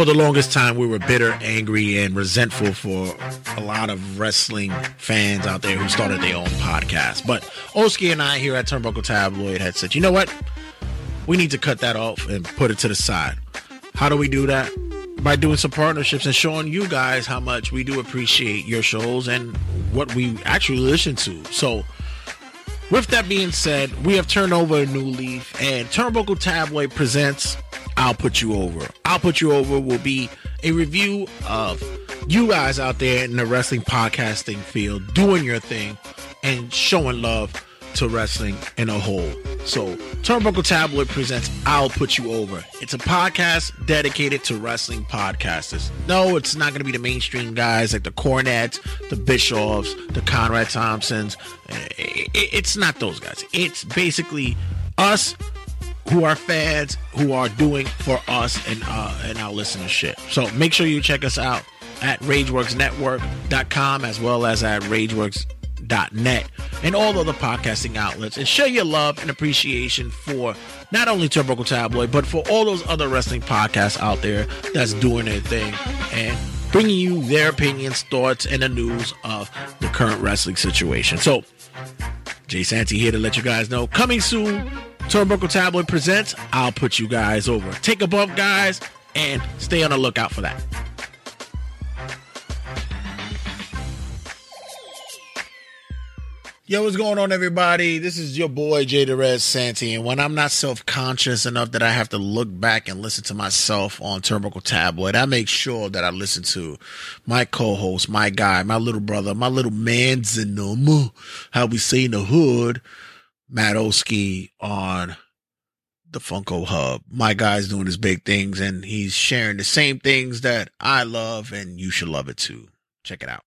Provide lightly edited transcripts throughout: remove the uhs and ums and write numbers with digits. for the longest time, we were bitter, angry, and resentful for a lot of wrestling fans out there who started their own podcast. But Oski and I here at Turnbuckle Tabloid had said, you know what? We need to cut that off and put it to the side. How do we do that? By doing some partnerships and showing you guys how much we do appreciate your shows and what we actually listen to. So with that being said, we have turned over a new leaf, and Turnbuckle Tabloid presents I'll Put You Over. I'll Put You Over will be a review of you guys out there in the wrestling podcasting field doing your thing and showing love to wrestling in a whole. So Turnbuckle Tabloid presents I'll Put You Over. It's a podcast dedicated to wrestling podcasters. No, it's not going to be the mainstream guys like the Cornettes, the Bischoffs, the Conrad Thompsons. It's not those guys. It's basically us who are fans, who are doing for us and our listenership. So make sure you check us out at RageWorksNetwork.com as well as at RageWorks.net and all other podcasting outlets, and show your love and appreciation for not only Turnbuckle Tabloid but for all those other wrestling podcasts out there that's doing their thing and bringing you their opinions, thoughts, and the news of the current wrestling situation. So Jay Santee here to let you guys know, coming soon, Turnbuckle Tabloid presents I'll Put You Guys Over. Take a bump, guys, and stay on the lookout for that. Yo, what's going on, everybody? This is your boy, Jay the Red Santee, and when I'm not self-conscious enough that I have to look back and listen to myself on Turnbuckle Tabloid, I make sure that I listen to my co-host, my guy, my little brother, my little man's in them, how we say in the hood, Matt Oski on the Funko Hub. My guy's doing his big things, and he's sharing the same things that I love, and you should love it too. Check it out.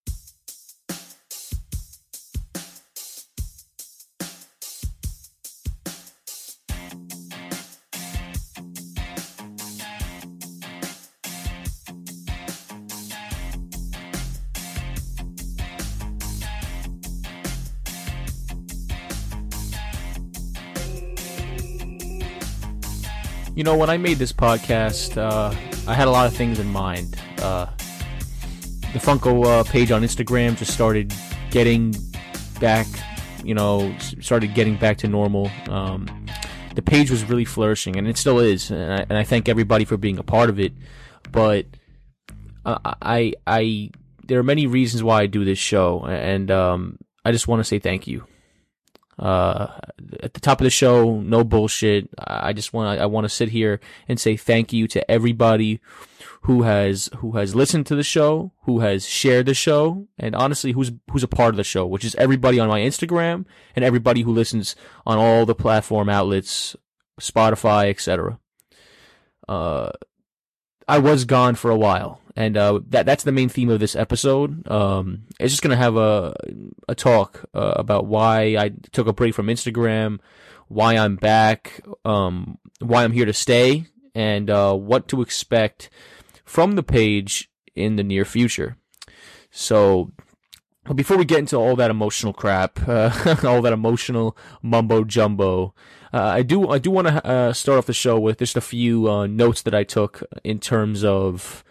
You know, when I made this podcast, I had a lot of things in mind. The Funko page on Instagram just started getting back, to normal. The page was really flourishing, and it still is, and I thank everybody for being a part of it. But I there are many reasons why I do this show, and I just want to say thank you. At the top of the show, no bullshit. I want to sit here and say thank you to everybody who has listened to the show, who has shared the show, and honestly, who's a part of the show, which is everybody on my Instagram and everybody who listens on all the platform outlets, Spotify, etc. I was gone for a while, and that's the main theme of this episode. It's just gonna have a talk about why I took a break from Instagram, why I'm back, why I'm here to stay, and what to expect from the page in the near future. So before we get into all that emotional crap, all that emotional mumbo jumbo, I do want to start off the show with just a few notes that I took in terms of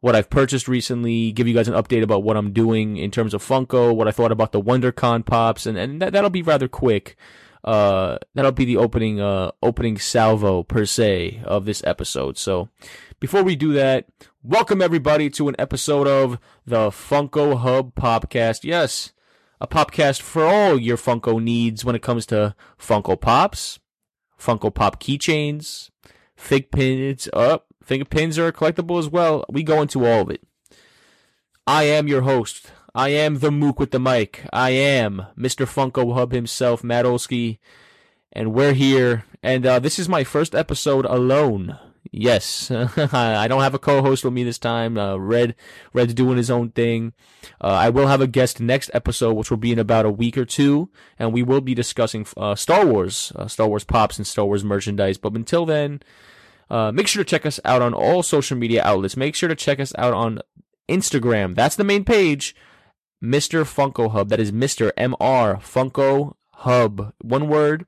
what I've purchased recently, give you guys an update about what I'm doing in terms of Funko, what I thought about the WonderCon pops, and that'll be rather quick. That'll be the opening salvo, per se, of this episode. So before we do that, welcome everybody to an episode of the Funko Hub Popcast. Yes, a popcast for all your Funko needs when it comes to Funko Pops, Funko Pop keychains, Fig Pins up. Finger pins are collectible as well. We go into all of it. I am your host. I am the Mook with the mic. I am Mr. Funko Hub himself, Matt Olsky. And we're here. And this is my first episode alone. Yes. I don't have a co-host with me this time. Red's doing his own thing. I will have a guest next episode, which will be in about a week or two. And we will be discussing Star Wars Pops and Star Wars merchandise. But until then, make sure to check us out on all social media outlets. Make sure to check us out on Instagram. That's the main page, Mr. Funko Hub. That is Mr. M-R Funko Hub. One word.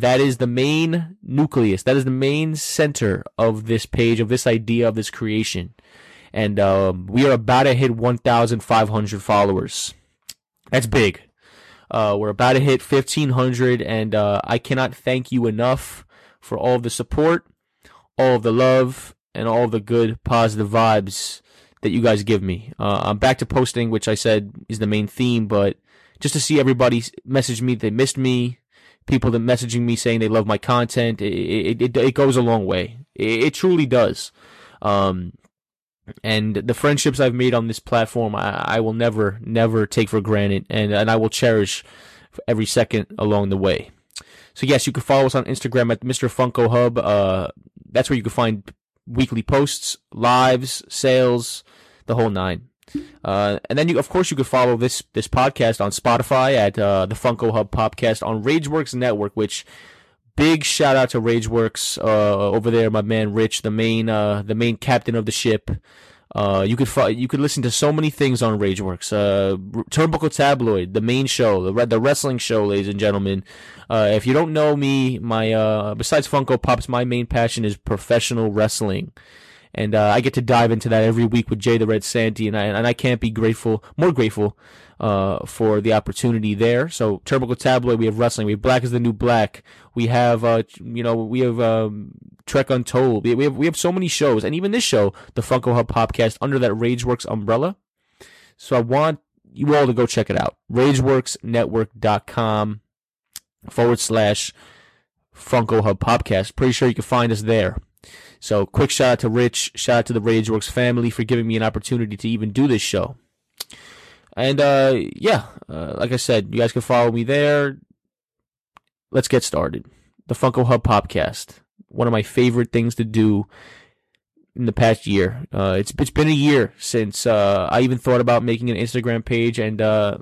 That is the main nucleus. That is the main center of this page, of this idea, of this creation. And we are about to hit 1,500 followers. That's big. We're about to hit 1,500, and I cannot thank you enough for all of the support, all of the love, and all of the good, positive vibes that you guys give me. I'm back to posting, which I said is the main theme, but just to see everybody message me that they missed me, people that messaging me saying they love my content, it goes a long way. It truly does. And the friendships I've made on this platform, I will never take for granted, and I will cherish every second along the way. So yes, you can follow us on Instagram at Mr. Funko Hub. That's where you can find weekly posts, lives, sales, the whole nine. And then, of course, you can follow this podcast on Spotify at the Funko Hub Podcast on RageWorks Network, which... big shout out to RageWorks over there, my man Rich, the main captain of the ship. You could listen to so many things on RageWorks. Turnbuckle Tabloid, the main show, the wrestling show, ladies and gentlemen. If you don't know me, my besides Funko Pops, my main passion is professional wrestling, and I get to dive into that every week with Jay the Red Santee, and I can't be more grateful for the opportunity there. So Turnbuckle Tabloid, we have wrestling, we have Black is the New Black, we have Trek Untold, we have so many shows, and even this show, the Funko Hub Podcast, under that RageWorks umbrella. So I want you all to go check it out. RageWorksNetwork.com/Funko Hub Podcast. Pretty sure you can find us there. So quick shout out to Rich, shout out to the RageWorks family for giving me an opportunity to even do this show. And, like I said, you guys can follow me there. Let's get started. The Funko Hub Podcast, one of my favorite things to do in the past year. It's been a year since I even thought about making an Instagram page. And let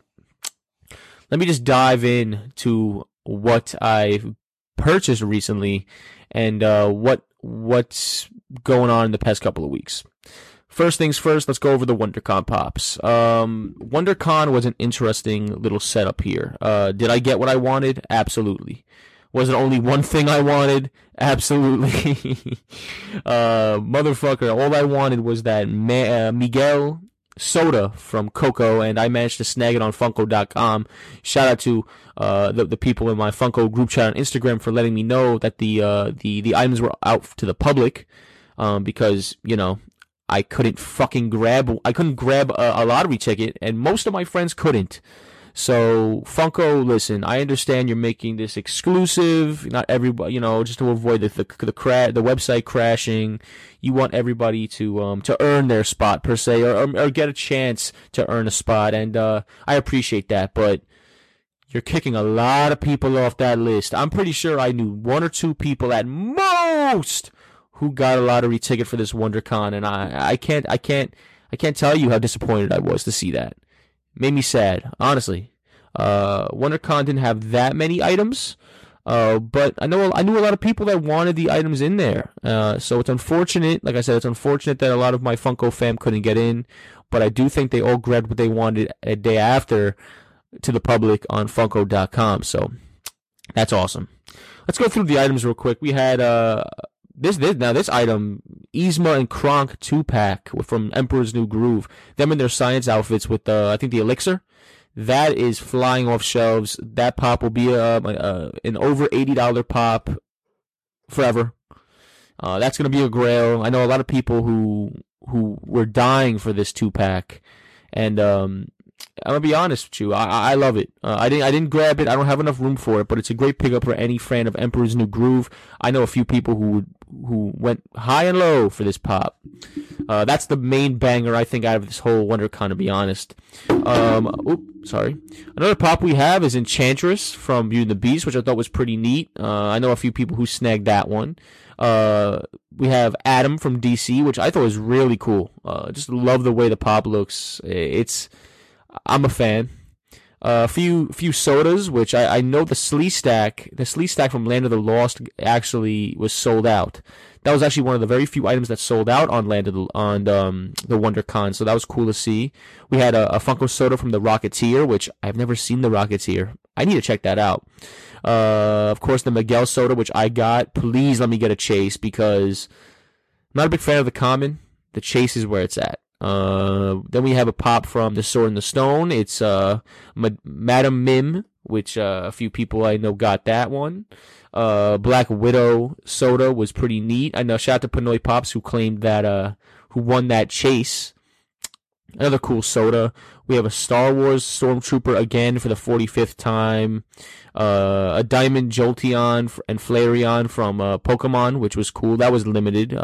me just dive in to what I purchased recently and what's going on in the past couple of weeks. First things first, let's go over the WonderCon Pops. WonderCon was an interesting little setup here. Did I get what I wanted? Absolutely. Was it only one thing I wanted? Absolutely. Motherfucker, all I wanted was that Miguel soda from Coco, and I managed to snag it on Funko.com. Shout out to the people in my Funko group chat on Instagram for letting me know that the items were out to the public, because, you know... I couldn't grab a lottery ticket, and most of my friends couldn't. So Funko, listen, I understand you're making this exclusive, not everybody, just to avoid the website crashing. You want everybody to earn their spot per se, or get a chance to earn a spot, and I appreciate that, but you're kicking a lot of people off that list. I'm pretty sure I knew one or two people at most who got a lottery ticket for this WonderCon, and I can't tell you how disappointed I was to see that. It made me sad, honestly. WonderCon didn't have that many items, but I knew a lot of people that wanted the items in there. So it's unfortunate. Like I said, it's unfortunate that a lot of my Funko fam couldn't get in, but I do think they all grabbed what they wanted a day after to the public on Funko.com. So that's awesome. Let's go through the items real quick. We had this item, Yzma and Kronk 2-pack from Emperor's New Groove. Them in their science outfits with, I think, the elixir. That is flying off shelves. That pop will be an over $80 pop forever. That's going to be a grail. I know a lot of people who were dying for this 2-pack. And I'm going to be honest with you. I love it. I didn't grab it. I don't have enough room for it, but it's a great pickup for any fan of Emperor's New Groove. I know a few people who went high and low for this pop. That's the main banger, I think, out of this whole WonderCon, to be honest. Another pop we have is Enchantress from Beauty and the Beast, which I thought was pretty neat. I know a few people who snagged that one. We have Adam from DC, which I thought was really cool. Just love the way the pop looks. I'm a fan. A few sodas, which I know the Sleigh Stack from Land of the Lost actually was sold out. That was actually one of the very few items that sold out on the WonderCon, so that was cool to see. We had a Funko soda from the Rocketeer, which I've never seen the Rocketeer. I need to check that out. Of course, the Miguel soda, which I got. Please let me get a Chase, because I'm not a big fan of the common. The Chase is where it's at. Then we have a pop from The Sword and the Stone. It's Madam Mim, which a few people I know got that one. Black Widow soda was pretty neat. I know, shout out to Pinoy Pops, who claimed that who won that Chase. Another cool soda. We have a Star Wars Stormtrooper again for the 45th time. A Diamond Jolteon and Flareon from Pokemon, which was cool. That was limited,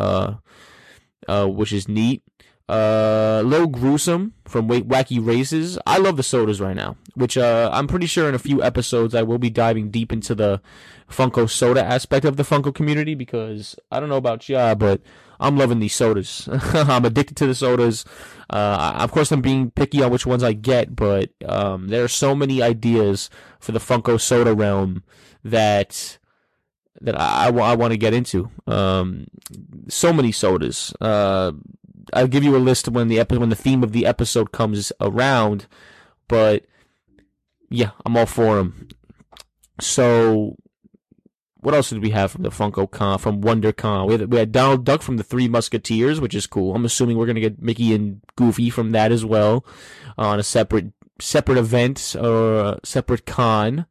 which is neat. Low Gruesome from Wacky Races. I love the sodas right now, which I'm pretty sure in a few episodes I will be diving deep into the Funko soda aspect of the Funko community, because I don't know about ya, but I'm loving these sodas. I'm addicted to the sodas. Of course, I'm being picky on which ones I get, but there are so many ideas for the Funko soda realm that I want to get into. So many sodas. I'll give you a list when the theme of the episode comes around, but yeah, I'm all for them. So, what else did we have from the FunkoCon, from WonderCon? We had Donald Duck from the Three Musketeers, which is cool. I'm assuming we're gonna get Mickey and Goofy from that as well on a separate event or a separate con.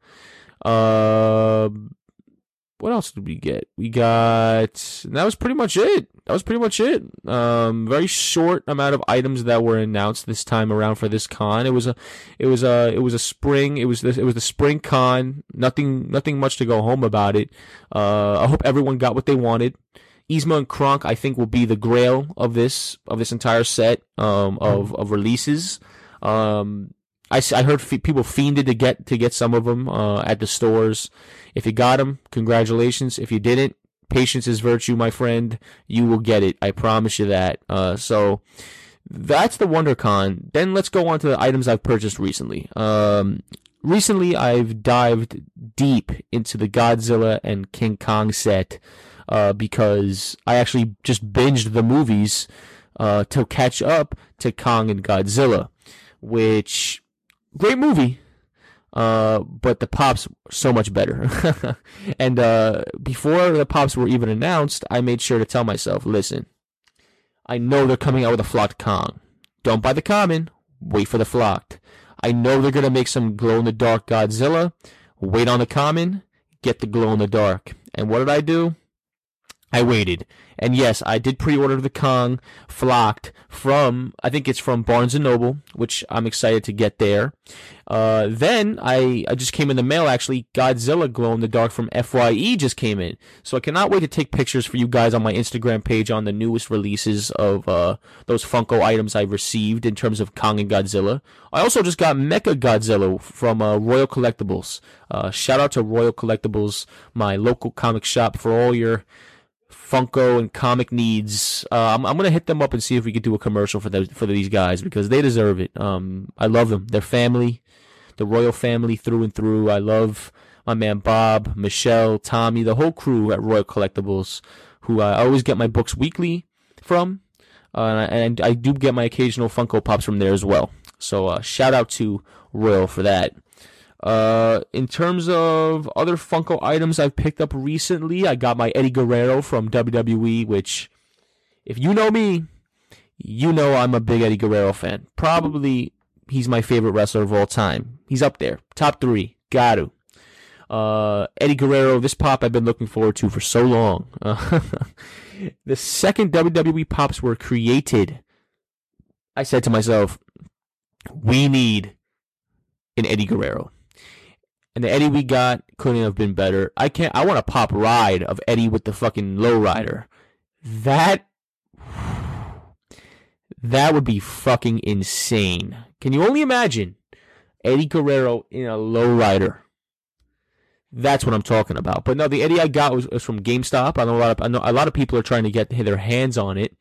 What else did we get? That was pretty much it. Very short amount of items that were announced this time around for this con. It was the spring con. Nothing much to go home about it. I hope everyone got what they wanted. Yzma and Kronk, I think, will be the grail of this entire set of releases. I heard people fiended to get some of them at the stores. If you got them, congratulations. If you didn't, patience is virtue, my friend. You will get it. I promise you that. So that's the WonderCon. Then let's go on to the items I've purchased recently. Recently, I've dived deep into the Godzilla and King Kong set because I actually just binged the movies to catch up to Kong and Godzilla, which... great movie, but the Pops so much better. And before the Pops were even announced, I made sure to tell myself, listen, I know they're coming out with a flocked Kong. Don't buy the common. Wait for the flocked. I know they're going to make some glow-in-the-dark Godzilla. Wait on the common. Get the glow-in-the-dark. And what did I do? I waited. And yes, I did pre-order the Kong flocked from Barnes & Noble, which I'm excited to get there. Then I just came in the mail, actually, Godzilla Glow in the Dark from FYE just came in. So I cannot wait to take pictures for you guys on my Instagram page on the newest releases of those Funko items I've received in terms of Kong and Godzilla. I also just got Mecha Godzilla from Royal Collectibles. Shout out to Royal Collectibles, my local comic shop, for all your Funko and comic needs. I'm gonna hit them up and see if we could do a commercial for these guys, because they deserve it. I love them. They're family, the royal family through and through. I love my man Bob, Michelle, Tommy, the whole crew at Royal Collectibles, who I always get my books weekly from, and I do get my occasional Funko Pops from there as well. So shout out to Royal for that. In terms of other Funko items I've picked up recently, I got my Eddie Guerrero from WWE, which, if you know me, you know I'm a big Eddie Guerrero fan. Probably he's my favorite wrestler of all time. He's up there. Top 3. Got to. Eddie Guerrero, this pop I've been looking forward to for so long. The second WWE pops were created, I said to myself, we need an Eddie Guerrero. And the Eddie we got couldn't have been better. I want a pop ride of Eddie with the fucking lowrider. That would be fucking insane. Can you only imagine Eddie Guerrero in a lowrider? That's what I'm talking about. But no, the Eddie I got was from GameStop. I know a lot of people are trying to get their hands on it.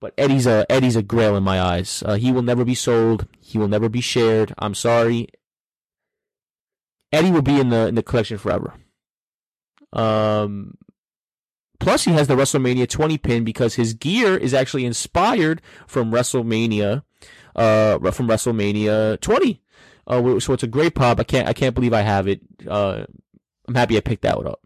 But Eddie's a grail in my eyes. He will never be sold. He will never be shared. I'm sorry. Eddie will be in the collection forever. Plus, he has the WrestleMania 20 pin because his gear is actually inspired from WrestleMania 20. So it's a great pop. I can't believe I have it. I'm happy I picked that one up.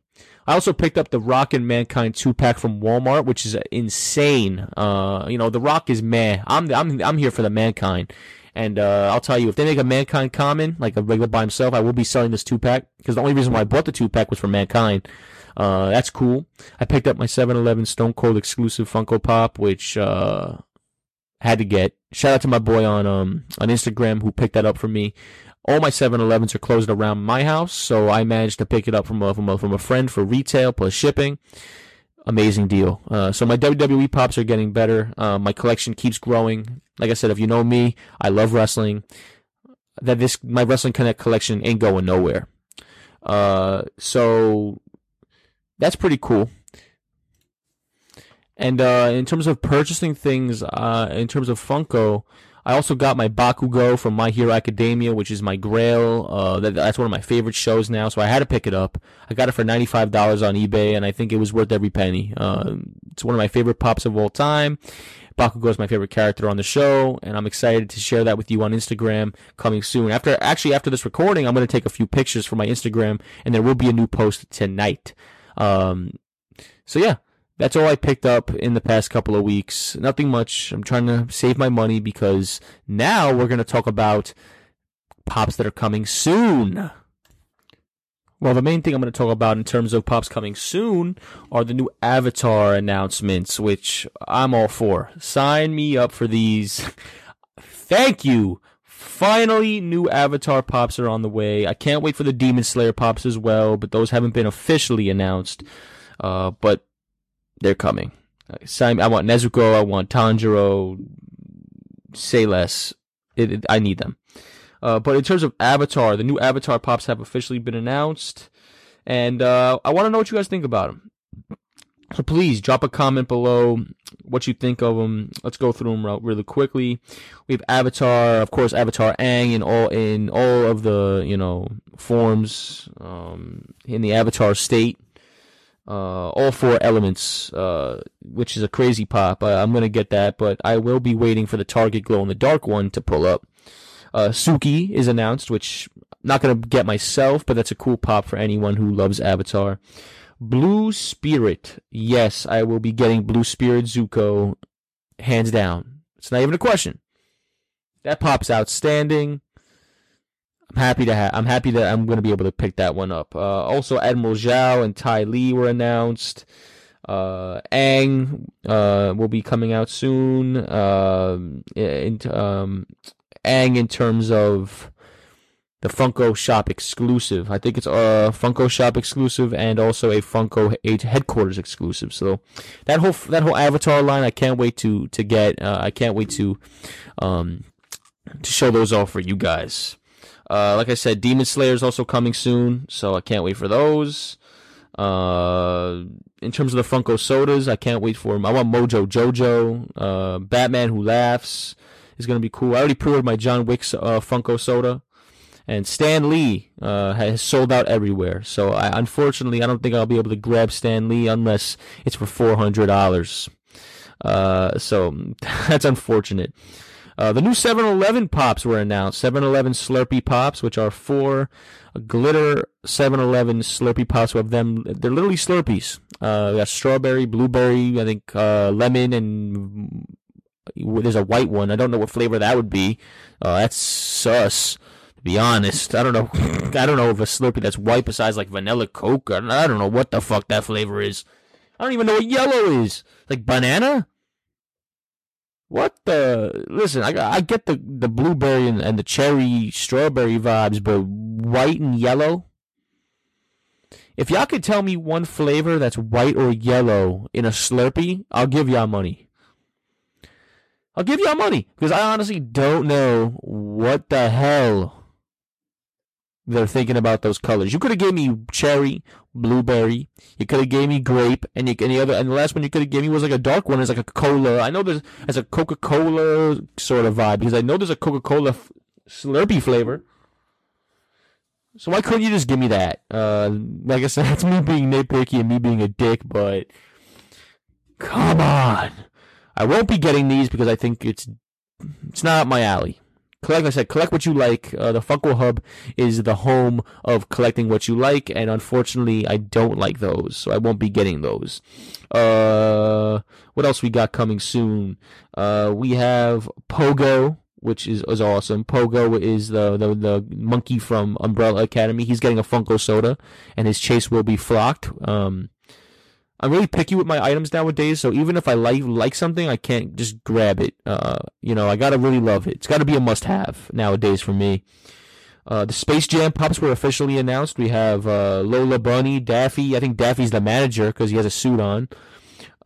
I also picked up the Rock and Mankind 2-pack from Walmart, which is insane. The Rock is meh. I'm here for the Mankind, and I'll tell you, if they make a Mankind common, like a regular by himself, I will be selling this 2-pack because the only reason why I bought the 2-pack was for Mankind. That's cool. I picked up my 7-Eleven Stone Cold exclusive Funko Pop, which had to get. Shout out to my boy on Instagram who picked that up for me. All my 7-Elevens are closed around my house, so I managed to pick it up from a friend for retail plus shipping. Amazing deal. So my WWE pops are getting better. My collection keeps growing. Like I said, if you know me, I love wrestling. My Wrestling Connect collection ain't going nowhere. So that's pretty cool. And in terms of purchasing things, in terms of Funko, I also got my Bakugo from My Hero Academia, which is my grail. That's one of my favorite shows now, so I had to pick it up. I got it for $95 on eBay, and I think it was worth every penny. It's one of my favorite pops of all time. Bakugo is my favorite character on the show, and I'm excited to share that with you on Instagram coming soon. After this recording, I'm going to take a few pictures for my Instagram, and there will be a new post tonight. So yeah. That's all I picked up in the past couple of weeks. Nothing much. I'm trying to save my money because now we're going to talk about pops that are coming soon. Well, the main thing I'm going to talk about in terms of pops coming soon are the new Avatar announcements, which I'm all for. Sign me up for these. Thank you. Finally, new Avatar pops are on the way. I can't wait for the Demon Slayer pops as well, but those haven't been officially announced. But they're coming. I want Nezuko. I want Tanjiro. Say less. I need them. But in terms of Avatar, the new Avatar pops have officially been announced. And I want to know what you guys think about them. So please drop a comment below what you think of them. Let's go through them really quickly. We have Avatar, of course, Avatar Aang in all of the forms in the Avatar state. All four elements, which is a crazy pop. I'm going to get that, but I will be waiting for the Target glow-in-the-dark one to pull up. Suki is announced, which I'm not going to get myself, but that's a cool pop for anyone who loves Avatar. Blue Spirit. Yes, I will be getting Blue Spirit Zuko, hands down. It's not even a question. That pop's outstanding. I'm happy that I'm going to be able to pick that one up. Also, Admiral Zhao and Ty Lee were announced. Aang will be coming out soon. Aang in terms of the Funko Shop exclusive. I think it's a Funko Shop exclusive and also a Funko headquarters exclusive. So that whole Avatar line, I can't wait to get. I can't wait to show those off for you guys. Like I said, Demon Slayer is also coming soon, so I can't wait for those. In terms of the Funko Sodas, I can't wait for them. I want Mojo Jojo. Batman Who Laughs is going to be cool. I already pre-ordered my John Wick Funko Soda. And Stan Lee has sold out everywhere. So, unfortunately, I don't think I'll be able to grab Stan Lee unless it's for $400. So, that's unfortunate. The new 7-Eleven pops were announced. 7-Eleven Slurpee pops, which are four glitter 7-Eleven Slurpee pops. We have them. They're literally Slurpees. We got strawberry, blueberry, I think lemon, and there's a white one. I don't know what flavor that would be. That's sus. To be honest, I don't know. I don't know if a Slurpee that's white besides like vanilla Coke. I don't know what the fuck that flavor is. I don't even know what yellow is. Like banana. What the? Listen, I get the blueberry and the cherry strawberry vibes, but white and yellow? If y'all could tell me one flavor that's white or yellow in a Slurpee, I'll give y'all money. I'll give y'all money, because I honestly don't know what the hell they're thinking about those colors. You could have gave me cherry, blueberry. You could have gave me grape, and the last one you could have gave me was like a dark one. It's like a cola. I know there's a Coca-Cola sort of vibe because I know there's a Coca-Cola Slurpee flavor. So why couldn't you just give me that? Like I said, that's me being nitpicky and me being a dick, but come on. I won't be getting these because I think it's not up my alley. Like I said, collect what you like. The Funko Hub is the home of collecting what you like, and unfortunately, I don't like those, so I won't be getting those. What else we got coming soon? We have Pogo, which is awesome. Pogo is the monkey from Umbrella Academy. He's getting a Funko soda, and his chase will be flocked. I'm really picky with my items nowadays, so even if I like something, I can't just grab it. You know, I gotta really love it. It's gotta be a must-have nowadays for me. The Space Jam Pops were officially announced. We have Lola Bunny, Daffy. I think Daffy's the manager because he has a suit on.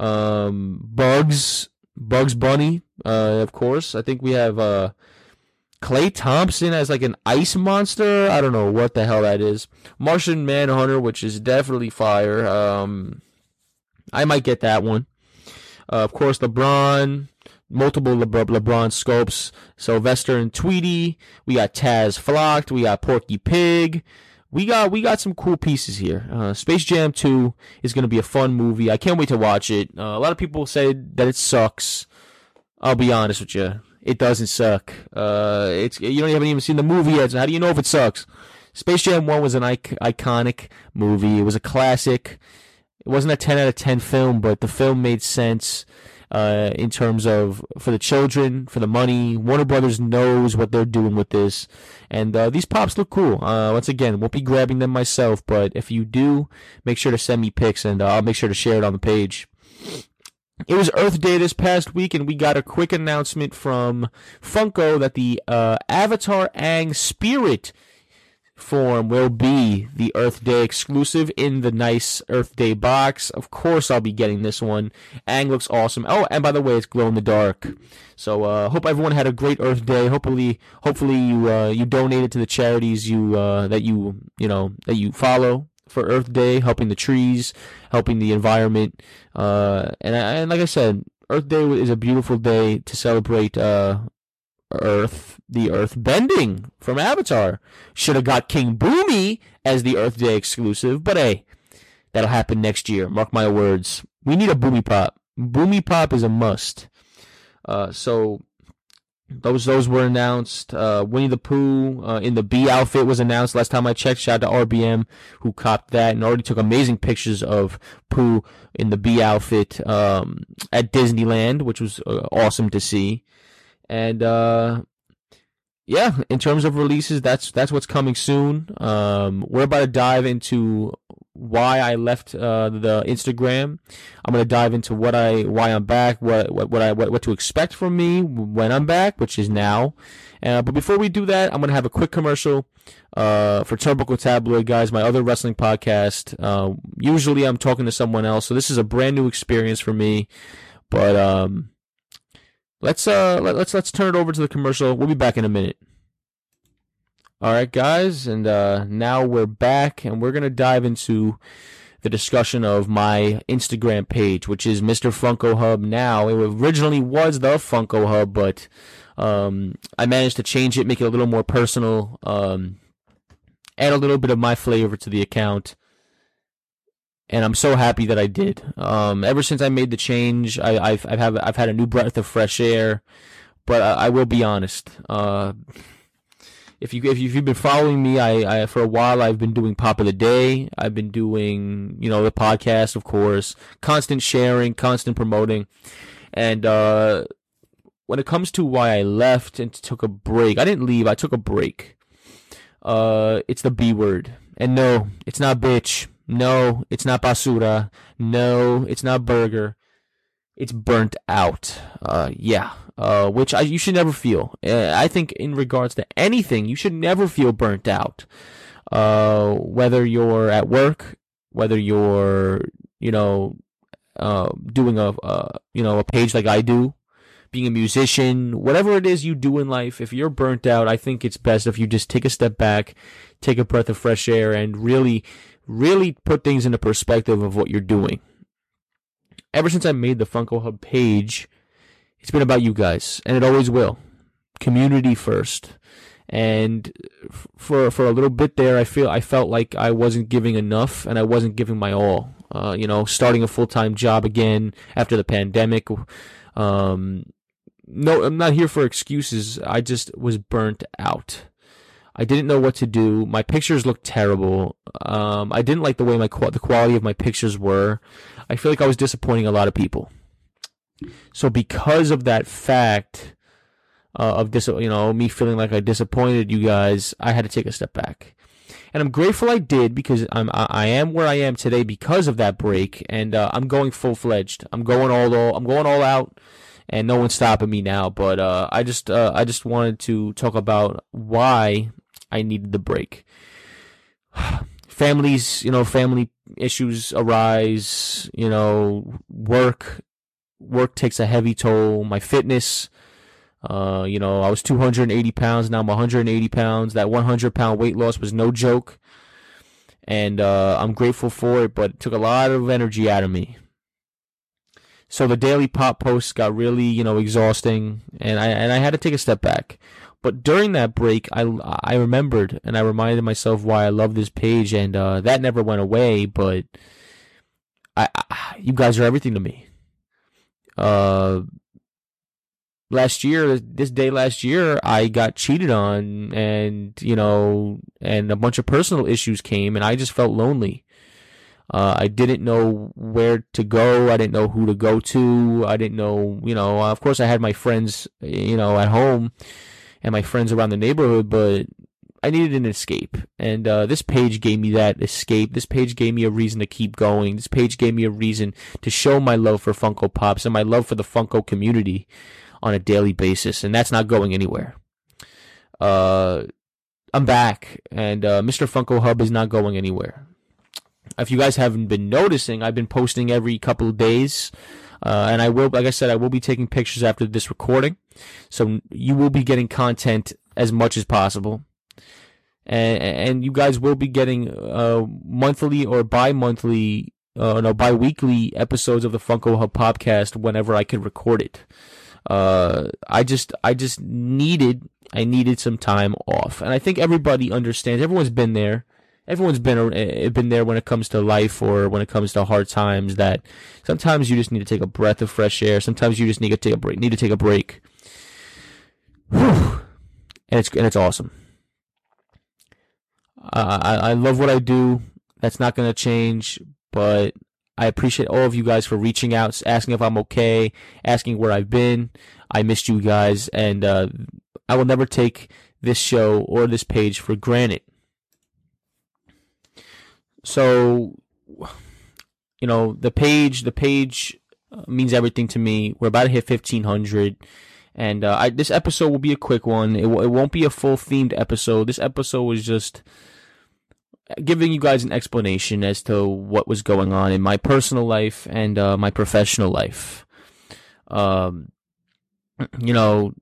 Bugs Bunny, of course. I think we have Clay Thompson as like an ice monster. I don't know what the hell that is. Martian Manhunter, which is definitely fire. I might get that one. Of course, LeBron, multiple LeBron sculpts, Sylvester and Tweety. We got Taz Flocked. We got Porky Pig. We got some cool pieces here. Space Jam 2 is going to be a fun movie. I can't wait to watch it. A lot of people said that it sucks. I'll be honest with you. It doesn't suck. You haven't even seen the movie yet, so how do you know if it sucks? Space Jam 1 was an iconic movie. It was a classic. It wasn't a 10 out of 10 film, but the film made sense in terms of for the children, for the money. Warner Brothers knows what they're doing with this. And these pops look cool. Once again, won't be grabbing them myself, but if you do, make sure to send me pics, and I'll make sure to share it on the page. It was Earth Day this past week, and we got a quick announcement from Funko that the Avatar Aang Spirit form will be the Earth Day exclusive in the nice Earth Day box. Of course I'll be getting this one. Aang looks awesome. Oh, and by the way, it's glow in the dark. So hope everyone had a great Earth Day. Hopefully you donated to the charities that you follow for Earth Day, helping the trees, helping the environment. And like I said, Earth Day is a beautiful day to celebrate the Earth bending from Avatar. Should have got King Boomy as the Earth Day exclusive, but hey, that'll happen next year. Mark my words. We need a Boomy Pop. Boomy Pop is a must. So those were announced. Winnie the Pooh in the bee outfit was announced last time I checked. Shout out to RBM who copped that and already took amazing pictures of Pooh in the bee outfit at Disneyland, which was awesome to see. And, yeah, in terms of releases, that's what's coming soon. We're about to dive into why I left the Instagram. I'm going to dive into why I'm back, what to expect from me when I'm back, which is now. But before we do that, I'm going to have a quick commercial for Turnbuckle Tabloid, guys, my other wrestling podcast. Usually I'm talking to someone else, so this is a brand new experience for me. But, Let's turn it over to the commercial. We'll be back in a minute. All right, guys, and now we're back, and we're gonna dive into the discussion of my Instagram page, which is Mr. Funko Hub now. It originally was the Funko Hub, but I managed to change it, make it a little more personal, add a little bit of my flavor to the account. And I'm so happy that I did. Ever since I made the change, I've had a new breath of fresh air. But I will be honest. If you've been following me, I for a while I've been doing Pop of the Day. I've been doing the podcast, of course, constant sharing, constant promoting, and when it comes to why I left and took a break, I didn't leave. I took a break. It's the B word, and no, it's not bitch. No, it's not basura. No, it's not burger. It's burnt out. Which you should never feel. I think in regards to anything, you should never feel burnt out. Whether you're at work, whether you're, doing a page like I do, being a musician, whatever it is you do in life, if you're burnt out, I think it's best if you just take a step back, take a breath of fresh air, and really put things into perspective of what you're doing. Ever since I made the Funko Hub page, it's been about you guys, and it always will. Community first. And for a little bit there, I felt like I wasn't giving enough and I wasn't giving my all. You know, starting a full-time job again after the pandemic. No, I'm not here for excuses. I just was burnt out. I didn't know what to do. My pictures looked terrible. I didn't like the way the quality of my pictures were. I feel like I was disappointing a lot of people. So because of that fact of this, you know, me feeling like I disappointed you guys, I had to take a step back. And I'm grateful I did, because I am where I am today because of that break, and I'm going full fledged. I'm going all out, and no one's stopping me now. But I just wanted to talk about why I needed the break. Family issues arise. You know, work takes a heavy toll. My fitness. You know, I was 280 pounds. Now I'm 180 pounds. That 100-pound weight loss was no joke. And I'm grateful for it, but it took a lot of energy out of me. So the daily pop posts got really, you know, exhausting, and I had to take a step back. But during that break, I remembered, and I reminded myself why I love this page, and that never went away, but you guys are everything to me. Last year, I got cheated on, and, you know, and a bunch of personal issues came, and I just felt lonely. I didn't know where to go. I didn't know who to go to. I didn't know, you know, of course I had my friends, you know, at home and my friends around the neighborhood, but I needed an escape. And this page gave me that escape. This page gave me a reason to keep going. This page gave me a reason to show my love for Funko Pops and my love for the Funko community on a daily basis, and that's not going anywhere. I'm back, and Mr. Funko Hub is not going anywhere. If you guys haven't been noticing, I've been posting every couple of days, and I will, like I said, I will be taking pictures after this recording, so you will be getting content as much as possible, and you guys will be getting monthly or bi-monthly, no, bi-weekly episodes of the Funko Hub podcast whenever I can record it. I needed some time off, and I think everybody understands. Everyone's been there. Everyone's been there when it comes to life or when it comes to hard times. That sometimes you just need to take a breath of fresh air. Sometimes you just need to take a break. Whew. And it's awesome. I love what I do. That's not going to change, but I appreciate all of you guys for reaching out, asking if I'm okay, asking where I've been. I missed you guys, and I will never take this show or this page for granted. So, you know, the page means everything to me. We're about to hit 1,500, and this episode will be a quick one. It won't be a full-themed episode. This episode was just giving you guys an explanation as to what was going on in my personal life and my professional life. You know,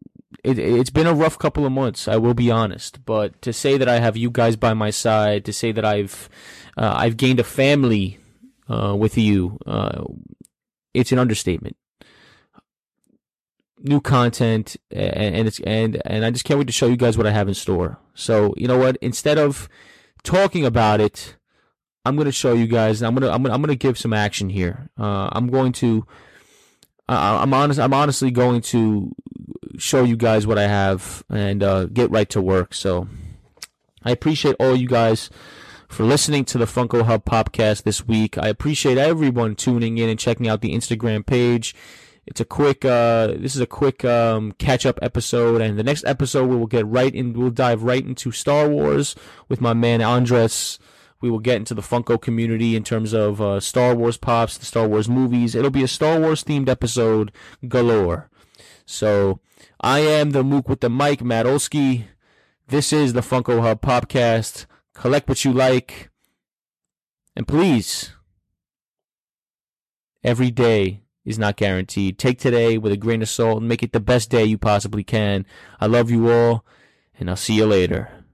it's been a rough couple of months, I will be honest, but to say that I have you guys by my side, to say that I've gained a family with you, it's an understatement. New content, and I just can't wait to show you guys what I have in store. So, you know what, instead of talking about it, I'm going to show you guys. I'm going to give some action here. I'm honestly going to show you guys what I have and get right to work. So I appreciate all you guys for listening to the Funko Hub podcast this week. I appreciate everyone tuning in and checking out the Instagram page. It's a quick. This is a quick catch-up episode, and the next episode we will get right in. We'll dive right into Star Wars with my man Andres. We will get into the Funko community in terms of Star Wars pops, the Star Wars movies. It'll be a Star Wars themed episode galore. So I am the Mook with the mic, Matt Olsky. This is the Funko Hub podcast. Collect what you like, and please, every day is not guaranteed. Take today with a grain of salt and make it the best day you possibly can. I love you all, and I'll see you later.